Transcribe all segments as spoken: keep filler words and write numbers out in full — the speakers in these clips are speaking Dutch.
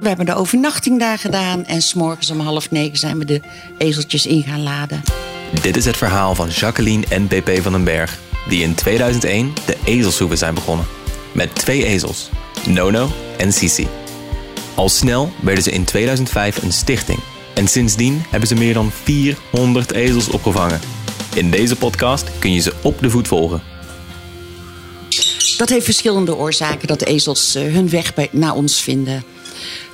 We hebben de overnachting daar gedaan en 's morgens om half negen zijn we de ezeltjes in gaan laden. Dit is het verhaal van Jacqueline en P P van den Berg, die in tweeduizend één de Ezelshoeve zijn begonnen. Met twee ezels, Nono en Sissi. Al snel werden ze in tweeduizend vijf een stichting. En sindsdien hebben ze meer dan vierhonderd ezels opgevangen. In deze podcast kun je ze op de voet volgen. Dat heeft verschillende oorzaken dat ezels hun weg bij, naar ons vinden.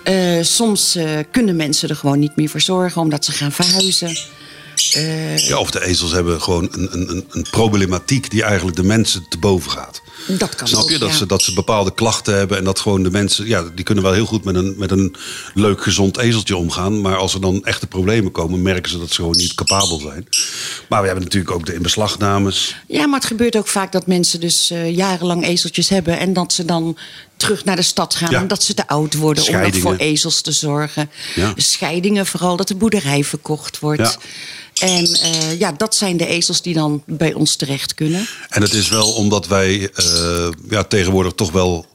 Uh, soms uh, kunnen mensen er gewoon niet meer voor zorgen omdat ze gaan verhuizen. Uh, ja, of de ezels hebben gewoon een, een, een problematiek die eigenlijk de mensen te boven gaat. Dat kan. Snap je ook, dat, ja. ze, dat ze bepaalde klachten hebben en dat gewoon de mensen, ja, die kunnen wel heel goed met een, met een leuk gezond ezeltje omgaan. Maar als er dan echte problemen komen, merken ze dat ze gewoon niet capabel zijn. Maar we hebben natuurlijk ook de inbeslagnames. Ja, maar het gebeurt ook vaak dat mensen dus uh, jarenlang ezeltjes hebben en dat ze dan terug naar de stad gaan, ja. Omdat ze te oud worden Scheidingen. Om voor ezels te zorgen. Ja. Scheidingen vooral, dat de boerderij verkocht wordt. Ja. En uh, ja, dat zijn de ezels die dan bij ons terecht kunnen. En het is wel omdat wij uh, ja, tegenwoordig toch wel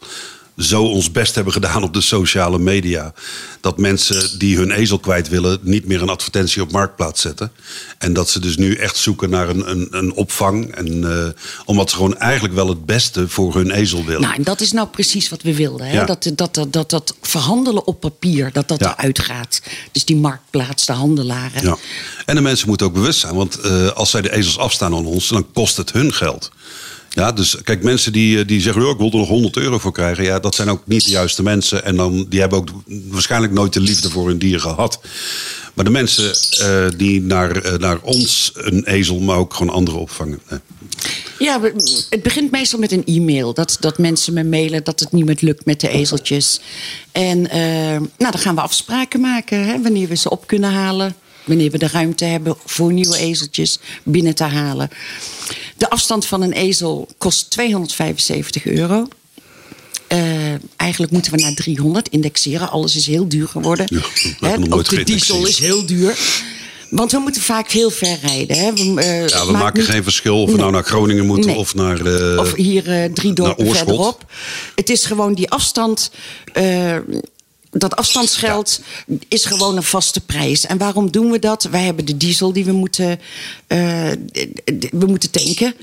zo ons best hebben gedaan op de sociale media. Dat mensen die hun ezel kwijt willen niet meer een advertentie op Marktplaats zetten. En dat ze dus nu echt zoeken naar een, een, een opvang. En, uh, omdat ze gewoon eigenlijk wel het beste voor hun ezel willen. Nou, en dat is nou precies wat we wilden. Hè? Ja. Dat, dat, dat, dat, dat verhandelen op papier, dat dat ja. eruit gaat. Dus die Marktplaats, de handelaren. Ja. En de mensen moeten ook bewust zijn. Want uh, als zij de ezels afstaan aan ons, dan kost het hun geld. Ja, dus kijk, mensen die, die zeggen, oh, ik wil er nog honderd euro voor krijgen. Ja, dat zijn ook niet de juiste mensen. En dan, die hebben ook waarschijnlijk nooit de liefde voor hun dier gehad. Maar de mensen uh, die naar, uh, naar ons een ezel, maar ook gewoon anderen opvangen. Nee. Ja, het begint meestal met een e-mail. Dat, dat mensen me mailen dat het niet meer lukt met de ezeltjes. En uh, nou, dan gaan we afspraken maken, hè, wanneer we ze op kunnen halen. Wanneer we de ruimte hebben voor nieuwe ezeltjes binnen te halen. De afstand van een ezel kost tweehonderdvijfenzeventig euro. Uh, eigenlijk moeten we naar driehonderd indexeren. Alles is heel duur geworden. Ja, hè, ook de diesel is heel duur. Want we moeten vaak heel ver rijden. Hè. We, uh, ja, we maken niet geen verschil of we nee. nou naar Groningen moeten nee. of naar uh, of hier uh, drie dorpen verderop. Het is gewoon die afstand. Uh, Dat afstandsgeld ja. is gewoon een vaste prijs. En waarom doen we dat? Wij hebben de diesel die we moeten, uh, we moeten tanken.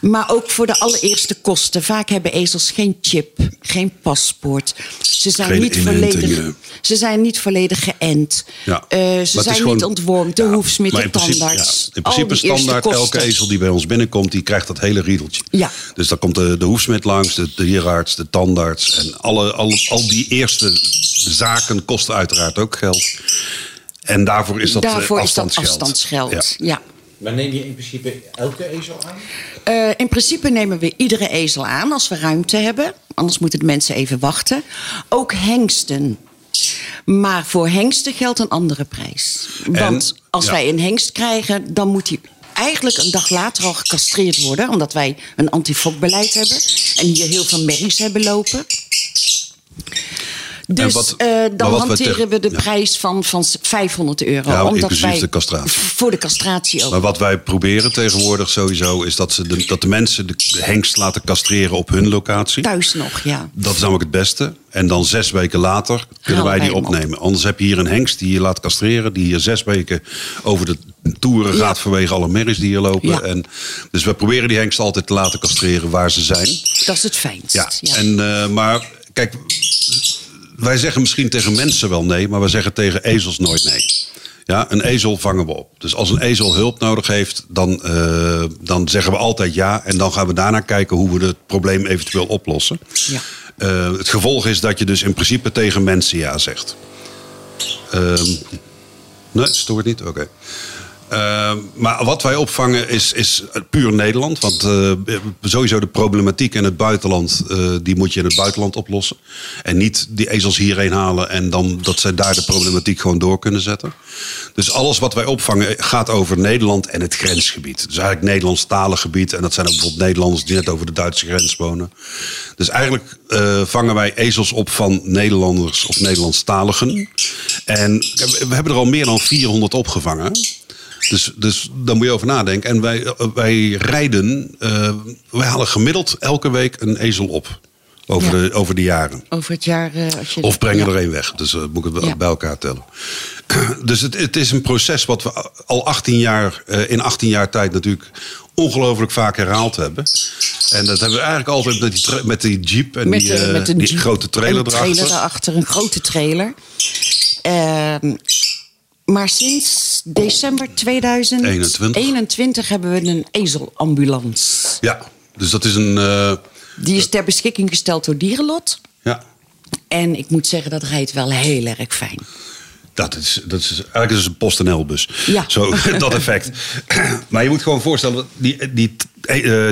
Maar ook voor de allereerste kosten. Vaak hebben ezels geen chip, geen paspoort. Ze zijn, geen niet, volledig, ze zijn niet volledig geënt. Ja. Uh, ze zijn gewoon niet ontwormd. De ja, hoefsmid, de tandarts. Ja, in principe standaard, elke ezel die bij ons binnenkomt, die krijgt dat hele riedeltje. Ja. Dus daar komt de, de hoefsmid langs, de dierenarts, de tandarts. En alle, alle, al die eerste zaken kosten uiteraard ook geld. En daarvoor is dat daarvoor afstandsgeld. Is dat afstandsgeld. Ja. Ja. Maar neem je in principe elke ezel aan? Uh, in principe nemen we iedere ezel aan als we ruimte hebben. Anders moeten de mensen even wachten. Ook hengsten. Maar voor hengsten geldt een andere prijs. Want en, als ja. wij een hengst krijgen, dan moet die eigenlijk een dag later al gecastreerd worden. Omdat wij een antifokbeleid hebben. En hier heel veel merries hebben lopen. Dus wat, uh, dan hanteren we, te, we de ja. prijs van, van vijfhonderd euro. Ja, omdat inclusief wij, de castratie. Voor de castratie ook. Maar wat wij proberen tegenwoordig sowieso is dat, ze de, dat de mensen de hengst laten castreren op hun locatie. Thuis nog, ja. Dat is namelijk het beste. En dan zes weken later kunnen wij die opnemen. Anders heb je hier een hengst die je laat castreren. Die hier zes weken over de toeren gaat vanwege alle merries die hier lopen. Ja. En dus we proberen die hengst altijd te laten castreren waar ze zijn. Dat is het fijnst. Ja. Ja. En, uh, maar kijk, wij zeggen misschien tegen mensen wel nee, maar we zeggen tegen ezels nooit nee. Ja, een ezel vangen we op. Dus als een ezel hulp nodig heeft, dan, uh, dan zeggen we altijd ja. En dan gaan we daarna kijken hoe we het probleem eventueel oplossen. Ja. Uh, het gevolg is dat je dus in principe tegen mensen ja zegt. Uh, nee, stoort niet? Oké. Okay. Uh, maar wat wij opvangen is, is puur Nederland. Want uh, sowieso de problematiek in het buitenland, uh, die moet je in het buitenland oplossen. En niet die ezels hierheen halen en dan dat zij daar de problematiek gewoon door kunnen zetten. Dus alles wat wij opvangen gaat over Nederland en het grensgebied. Dus eigenlijk Nederlandstalig gebied. En dat zijn ook bijvoorbeeld Nederlanders die net over de Duitse grens wonen. Dus eigenlijk uh, vangen wij ezels op van Nederlanders of Nederlandstaligen. En we hebben er al meer dan vierhonderd opgevangen. Dus, dus daar moet je over nadenken. En wij, wij rijden, uh, wij halen gemiddeld elke week een ezel op. Over, ja. de, over de jaren. Over het jaar. Uh, als je of brengen ja. er één weg. Dus uh, moet ik het ja. bij elkaar tellen. Dus het, het is een proces wat we al achttien jaar, uh, in achttien jaar tijd natuurlijk ongelooflijk vaak herhaald hebben. En dat hebben we eigenlijk altijd met die, met die jeep en met die, uh, met die jeep, grote trailer, en trailer erachter. erachter. Een grote trailer. Uh, maar sinds december tweeduizend eenentwintig hebben we een ezelambulance. Ja, dus dat is een... Uh, Die is ter beschikking gesteld door Dierenlot. Ja. En ik moet zeggen, dat rijdt wel heel erg fijn. Dat is, dat is eigenlijk is een PostNL-bus. Ja. Zo, dat effect. Maar je moet gewoon voorstellen, die, die,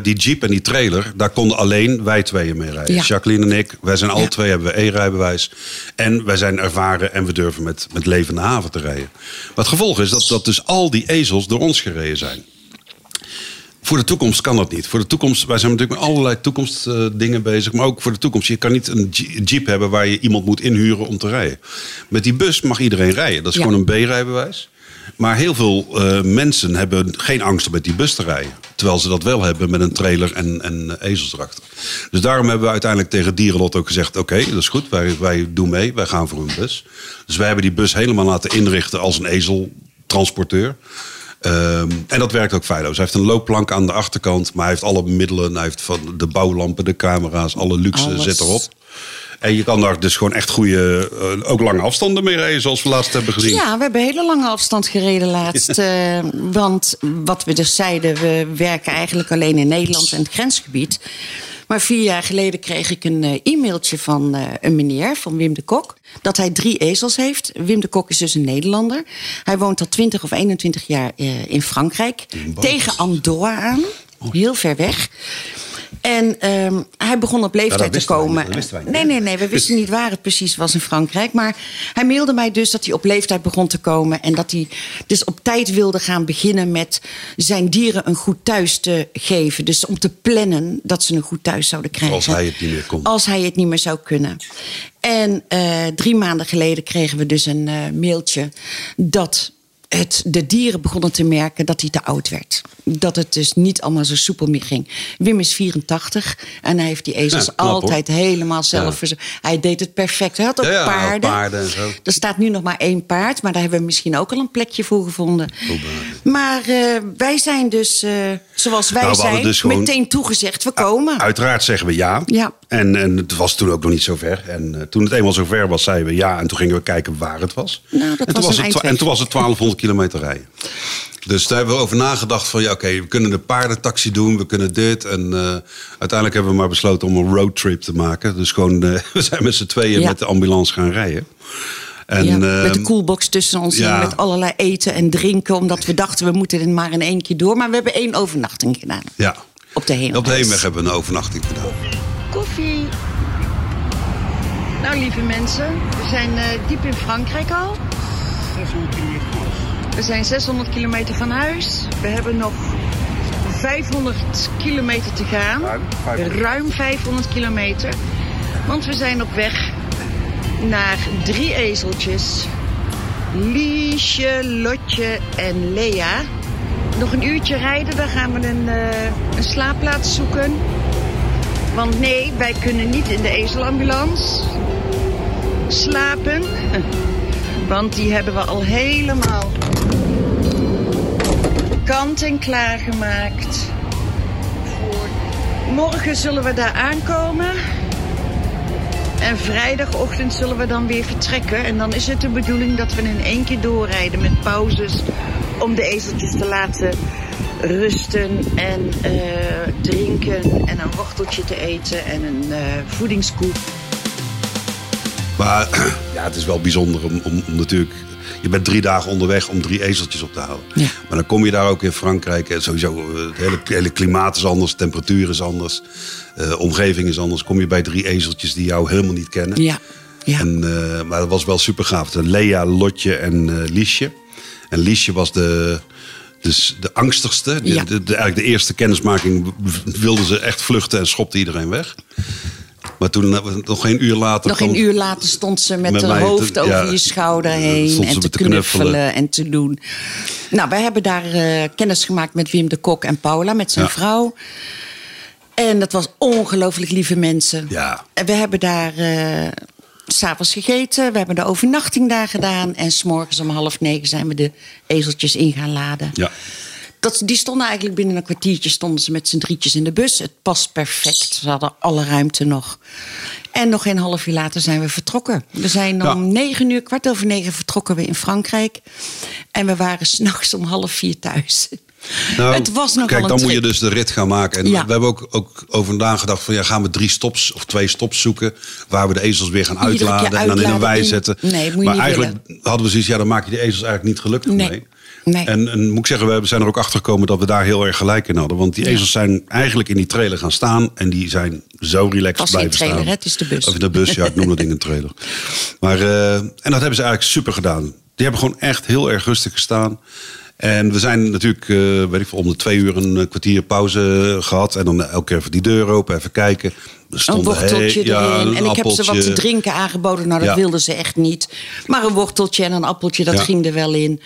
die jeep en die trailer... daar konden alleen wij tweeën mee rijden. Ja. Jacqueline en ik, wij zijn alle ja. twee, hebben we e-rijbewijs. En wij zijn ervaren en we durven met, met levende haven te rijden. Maar het gevolg is dat, dat dus al die ezels door ons gereden zijn. Voor de toekomst kan dat niet. Voor de toekomst, wij zijn natuurlijk met allerlei toekomstdingen uh, bezig. Maar ook voor de toekomst. Je kan niet een jeep hebben waar je iemand moet inhuren om te rijden. Met die bus mag iedereen rijden. Dat is ja. gewoon een B-rijbewijs. Maar heel veel uh, mensen hebben geen angst om met die bus te rijden. Terwijl ze dat wel hebben met een trailer en, en uh, ezels erachter. Dus daarom hebben we uiteindelijk tegen Dierenlot ook gezegd... oké, okay, dat is goed, wij, wij doen mee, wij gaan voor een bus. Dus wij hebben die bus helemaal laten inrichten als een ezeltransporteur. Um, en dat werkt ook feilloos. Hij heeft een loopplank aan de achterkant, maar hij heeft alle middelen. Hij heeft van de bouwlampen, de camera's, alle luxe Alles. zit erop. En je kan daar dus gewoon echt goede, uh, ook lange afstanden mee rijden, zoals we laatst hebben gezien. Ja, we hebben hele lange afstand gereden laatst. Ja. Uh, want wat we dus zeiden, we werken eigenlijk alleen in Nederland en het grensgebied. Maar vier jaar geleden kreeg ik een uh, e-mailtje van uh, een meneer, van Wim de Kok, dat hij drie ezels heeft. Wim de Kok is dus een Nederlander. Hij woont al twintig of eenentwintig jaar uh, in Frankrijk, Boos. tegen Andorra aan. Heel ver weg. En um, hij begon op leeftijd ja, te komen. Niet, dat nee, nee, nee, we wisten niet waar het precies was in Frankrijk. Maar hij mailde mij dus dat hij op leeftijd begon te komen. En dat hij dus op tijd wilde gaan beginnen met zijn dieren een goed thuis te geven. Dus om te plannen dat ze een goed thuis zouden krijgen. Als hij het niet meer kon. Als hij het niet meer zou kunnen. En uh, drie maanden geleden kregen we dus een uh, mailtje dat... Het, de dieren begonnen te merken dat hij te oud werd. Dat het dus niet allemaal zo soepel meer ging. Wim is vierentachtig en hij heeft die ezels ja, knap, altijd hoor. helemaal zelf... Ja. Hij deed het perfect. Hij had ook ja, paarden. paarden en zo. Er staat nu nog maar één paard... maar daar hebben we misschien ook al een plekje voor gevonden. Oh, maar uh, wij zijn dus, uh, zoals wij nou, zijn, dus meteen toegezegd... we komen. Uiteraard zeggen we ja. ja. En, en het was toen ook nog niet zo ver. En uh, toen het eenmaal zo ver was, zeiden we ja... en toen gingen we kijken waar het was. Nou, dat en, was, was het, en toen was het twaalfhonderd kilometer rijden. Dus daar hebben we over nagedacht van... ja, oké, okay, we kunnen de paardentaxi doen, we kunnen dit. En uh, uiteindelijk hebben we maar besloten om een roadtrip te maken. Dus gewoon, uh, we zijn met z'n tweeën ja. met de ambulance gaan rijden. En, ja, uh, met de koelbox tussen ons ja. en met allerlei eten en drinken. Omdat we dachten, we moeten dit maar in één keer door. Maar we hebben één overnachting gedaan. Ja. Op de Heemweg. Op de Heemweg hebben we een overnachting gedaan. Koffie. Nou, lieve mensen, we zijn uh, diep in Frankrijk al. We zijn zeshonderd kilometer van huis. We hebben nog vijfhonderd kilometer te gaan. Ruim vijfhonderd kilometer. Want we zijn op weg naar drie ezeltjes. Liesje, Lotje en Lea. Nog een uurtje rijden, dan gaan we een, uh, een slaapplaats zoeken. Want nee, wij kunnen niet in de ezelambulance slapen. Want die hebben we al helemaal kant en klaar gemaakt. Morgen zullen we daar aankomen. En vrijdagochtend zullen we dan weer vertrekken. En dan is het de bedoeling dat we in één keer doorrijden met pauzes. Om de ezeltjes te laten rusten en uh, drinken. En een worteltje te eten en een uh, voedingskoek. Maar ja, het is wel bijzonder om, om, om natuurlijk... Je bent drie dagen onderweg om drie ezeltjes op te houden. Ja. Maar dan kom je daar ook in Frankrijk. En sowieso, het hele, het hele klimaat is anders, temperatuur is anders. Uh, omgeving is anders. Kom je bij drie ezeltjes die jou helemaal niet kennen. Ja. Ja. En, uh, maar dat was wel super gaaf. Lea, Lotje en uh, Liesje. En Liesje was de... Dus de angstigste, de, ja. de, de, eigenlijk de eerste kennismaking... wilden ze echt vluchten en schopte iedereen weg. Maar toen, nog geen uur later... Nog een uur later stond ze met, met haar hoofd te, over ja, je schouder heen... en te, te knuffelen. knuffelen en te doen. Nou, wij hebben daar uh, kennis gemaakt met Wim de Kok en Paula, met zijn ja. vrouw. En dat was ongelooflijk lieve mensen. Ja. We hebben daar uh, 's avonds gegeten. We hebben de overnachting daar gedaan. En 's morgens om half negen zijn we de ezeltjes in gaan laden. Ja. Dat, die stonden eigenlijk binnen een kwartiertje stonden ze met z'n drietjes in de bus. Het past perfect. Ze hadden alle ruimte nog. En nog een half uur later zijn we vertrokken. We zijn om ja. negen uur, kwart over negen vertrokken we in Frankrijk. En we waren 's nachts om half vier thuis. Nou, het was nogal kijk, dan moet je dus de rit gaan maken. En ja. we hebben ook, ook over nagedacht van ja, gaan we drie stops of twee stops zoeken waar we de ezels weer gaan uitladen, uitladen en dan in een wei zetten. Nee, maar eigenlijk willen. Hadden we zoiets, ja, dan maak je de ezels eigenlijk niet gelukkig nee. mee. Nee. En, en moet ik zeggen, we zijn er ook achter gekomen dat we daar heel erg gelijk in hadden. Want die ja. ezels zijn eigenlijk in die trailer gaan staan. En die zijn zo relaxed Pas blijven trailer, staan. Het is de bus. Of de bus, ja, ik noem dat ding een trailer. Maar, uh, en dat hebben ze eigenlijk super gedaan. Die hebben gewoon echt heel erg rustig gestaan. En we zijn natuurlijk, uh, weet ik veel, om de twee uur een kwartier pauze gehad. En dan elke keer even die deur open, even kijken. Een worteltje erin. Ja, een en appeltje. Ik heb ze wat te drinken aangeboden. Nou, dat ja. wilden ze echt niet. Maar een worteltje en een appeltje, dat ja. ging er wel in.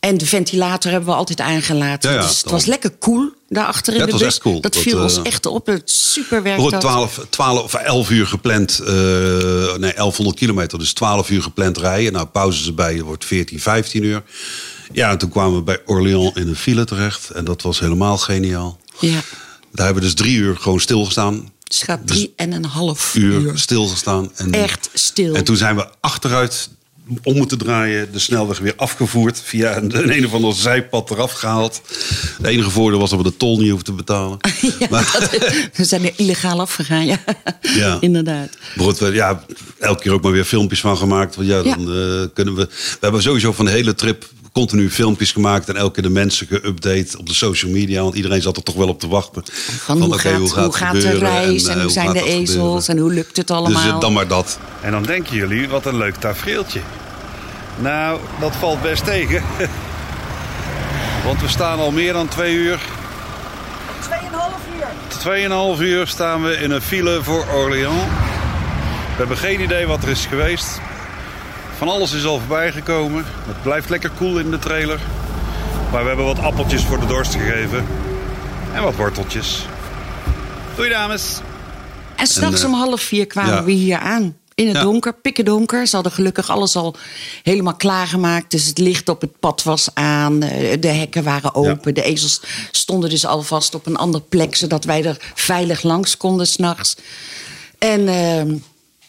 En de ventilator hebben we altijd aangelaten. Ja, ja, dus het was lekker koel daarachter in ja, de bus. Cool. Dat viel dat, ons uh, echt op. Het super werk. We hadden twaalf of elf uur gepland. Uh, nee, elfhonderd kilometer. Dus twaalf uur gepland rijden. Nou, pauzes erbij. Het wordt veertien, vijftien uur. Ja, en toen kwamen we bij Orléans in een file terecht. En dat was helemaal geniaal. Ja. Daar hebben we dus drie uur gewoon stilgestaan. Schat, dus drie en een half uur. uur stilgestaan. En, echt stil. En toen zijn we achteruit om moeten draaien, de snelweg weer afgevoerd, via een, een of ander zijpad eraf gehaald. Het enige voordeel was dat we de tol niet hoefden te betalen. Ja, maar dat, we zijn er illegaal afgegaan, ja. ja. Inderdaad. Brood, ja, elke keer ook maar weer filmpjes van gemaakt. Want ja, dan ja. Uh, kunnen we... We hebben sowieso van de hele trip continu filmpjes gemaakt en elke keer de mensen geüpdate op de social media, want iedereen zat er toch wel op te wachten. Van, van hoe, okay, gaat, hoe gaat, hoe gaat de reis en, en, en hoe zijn de ezels en hoe lukt het allemaal. Dus dan maar dat. En dan denken jullie, wat een leuk tafereeltje. Nou, dat valt best tegen. Want we staan al meer dan twee uur. Tweeënhalf uur. Tweeënhalf uur staan we in een file voor Orléans. We hebben geen idee wat er is geweest. Van alles is al voorbij gekomen. Het blijft lekker koel in de trailer. Maar we hebben wat appeltjes voor de dorst gegeven. En wat worteltjes. Doei dames. En s'nachts uh, om half vier kwamen ja. we hier aan. In het ja. donker, pikken donker. Ze hadden gelukkig alles al helemaal klaargemaakt. Dus het licht op het pad was aan. De hekken waren open. Ja. De ezels stonden dus alvast op een andere plek. Zodat wij er veilig langs konden s'nachts. En... Uh,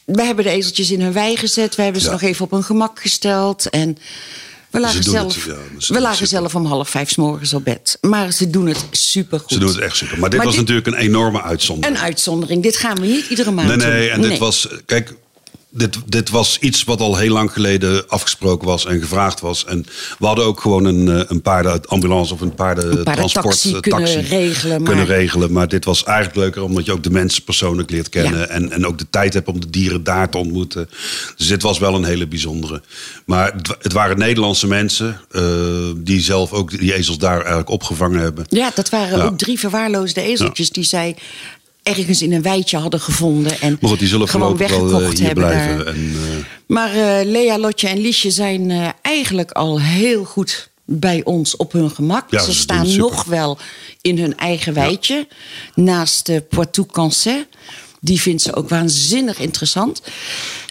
we hebben de ezeltjes in hun wei gezet. We hebben ze ja. nog even op hun gemak gesteld. En we lagen, zelf, het, ja, we lagen zelf om half vijf 's morgens op bed. Maar ze doen het supergoed. Ze doen het echt super. Maar dit maar was dit, natuurlijk een enorme uitzondering. Een uitzondering. Dit gaan we niet iedere maand nee, nee, doen. Nee, en nee. dit was... Kijk, dit, dit was iets wat al heel lang geleden afgesproken was en gevraagd was. En we hadden ook gewoon een, een paardenambulance of een paardentransport een kunnen, taxi regelen, maar... kunnen regelen. Maar dit was eigenlijk leuker omdat je ook de mensen persoonlijk leert kennen. Ja. En, en ook de tijd hebt om de dieren daar te ontmoeten. Dus dit was wel een hele bijzondere. Maar het, het waren Nederlandse mensen uh, die zelf ook die ezels daar eigenlijk opgevangen hebben. Ja, dat waren ja. ook drie verwaarloosde ezeltjes ja. die zij... ergens in een weitje hadden gevonden. En maar goed, die zullen gewoon weggekocht wel hebben blijven. En, uh... Maar uh, Lea, Lotje en Liesje zijn uh, eigenlijk al heel goed bij ons op hun gemak. Ja, ze, ze staan nog wel in hun eigen weitje. Ja. Naast de Poitou-Cancer. Die vindt ze ook waanzinnig interessant.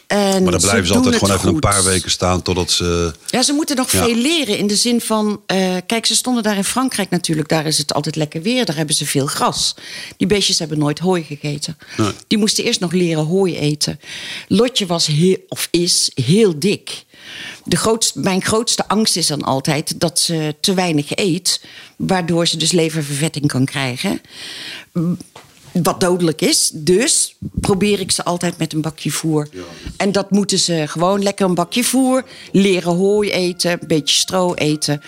En maar dan blijven ze altijd gewoon even goed. Een paar weken staan totdat ze... Ja, ze moeten nog ja. veel leren in de zin van... Uh, kijk, ze stonden daar in Frankrijk natuurlijk. Daar is het altijd lekker weer. Daar hebben ze veel gras. Die beestjes hebben nooit hooi gegeten. Nee. Die moesten eerst nog leren hooi eten. Lotje was heel, of is heel dik. De grootst, mijn grootste angst is dan altijd dat ze te weinig eet. Waardoor ze dus leververvetting kan krijgen. Wat dodelijk is. Dus probeer ik ze altijd met een bakje voer. Ja. En dat moeten ze gewoon lekker een bakje voer. Leren hooi eten. Een beetje stro eten.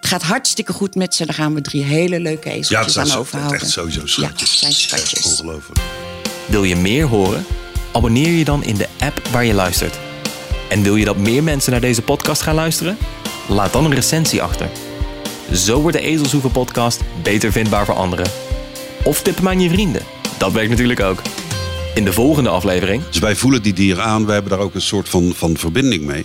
Het gaat hartstikke goed met ze. Daar gaan we drie hele leuke ezeltjes ja, aan zo, overhouden. Ja, dat zijn echt sowieso schatjes. Ja, zijn schatjes. Echt ongelooflijk. Wil je meer horen? Abonneer je dan in de app waar je luistert. En wil je dat meer mensen naar deze podcast gaan luisteren? Laat dan een recensie achter. Zo wordt de Ezelshoeve podcast beter vindbaar voor anderen. Of tip hem aan je vrienden. Dat werkt natuurlijk ook. In de volgende aflevering... Dus wij voelen die dieren aan. We hebben daar ook een soort van, van verbinding mee.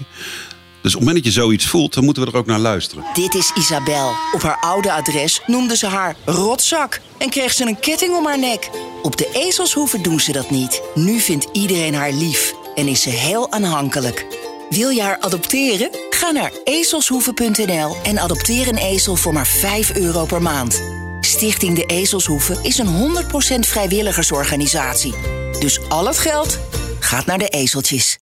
Dus op het moment dat je zoiets voelt, dan moeten we er ook naar luisteren. Dit is Isabel. Op haar oude adres noemden ze haar rotzak en kreeg ze een ketting om haar nek. Op de Ezelshoeve doen ze dat niet. Nu vindt iedereen haar lief en is ze heel aanhankelijk. Wil je haar adopteren? Ga naar ezelshoeve punt n l en adopteer een ezel voor maar vijf euro per maand. Stichting de Ezelshoeve is een honderd procent vrijwilligersorganisatie. Dus al het geld gaat naar de ezeltjes.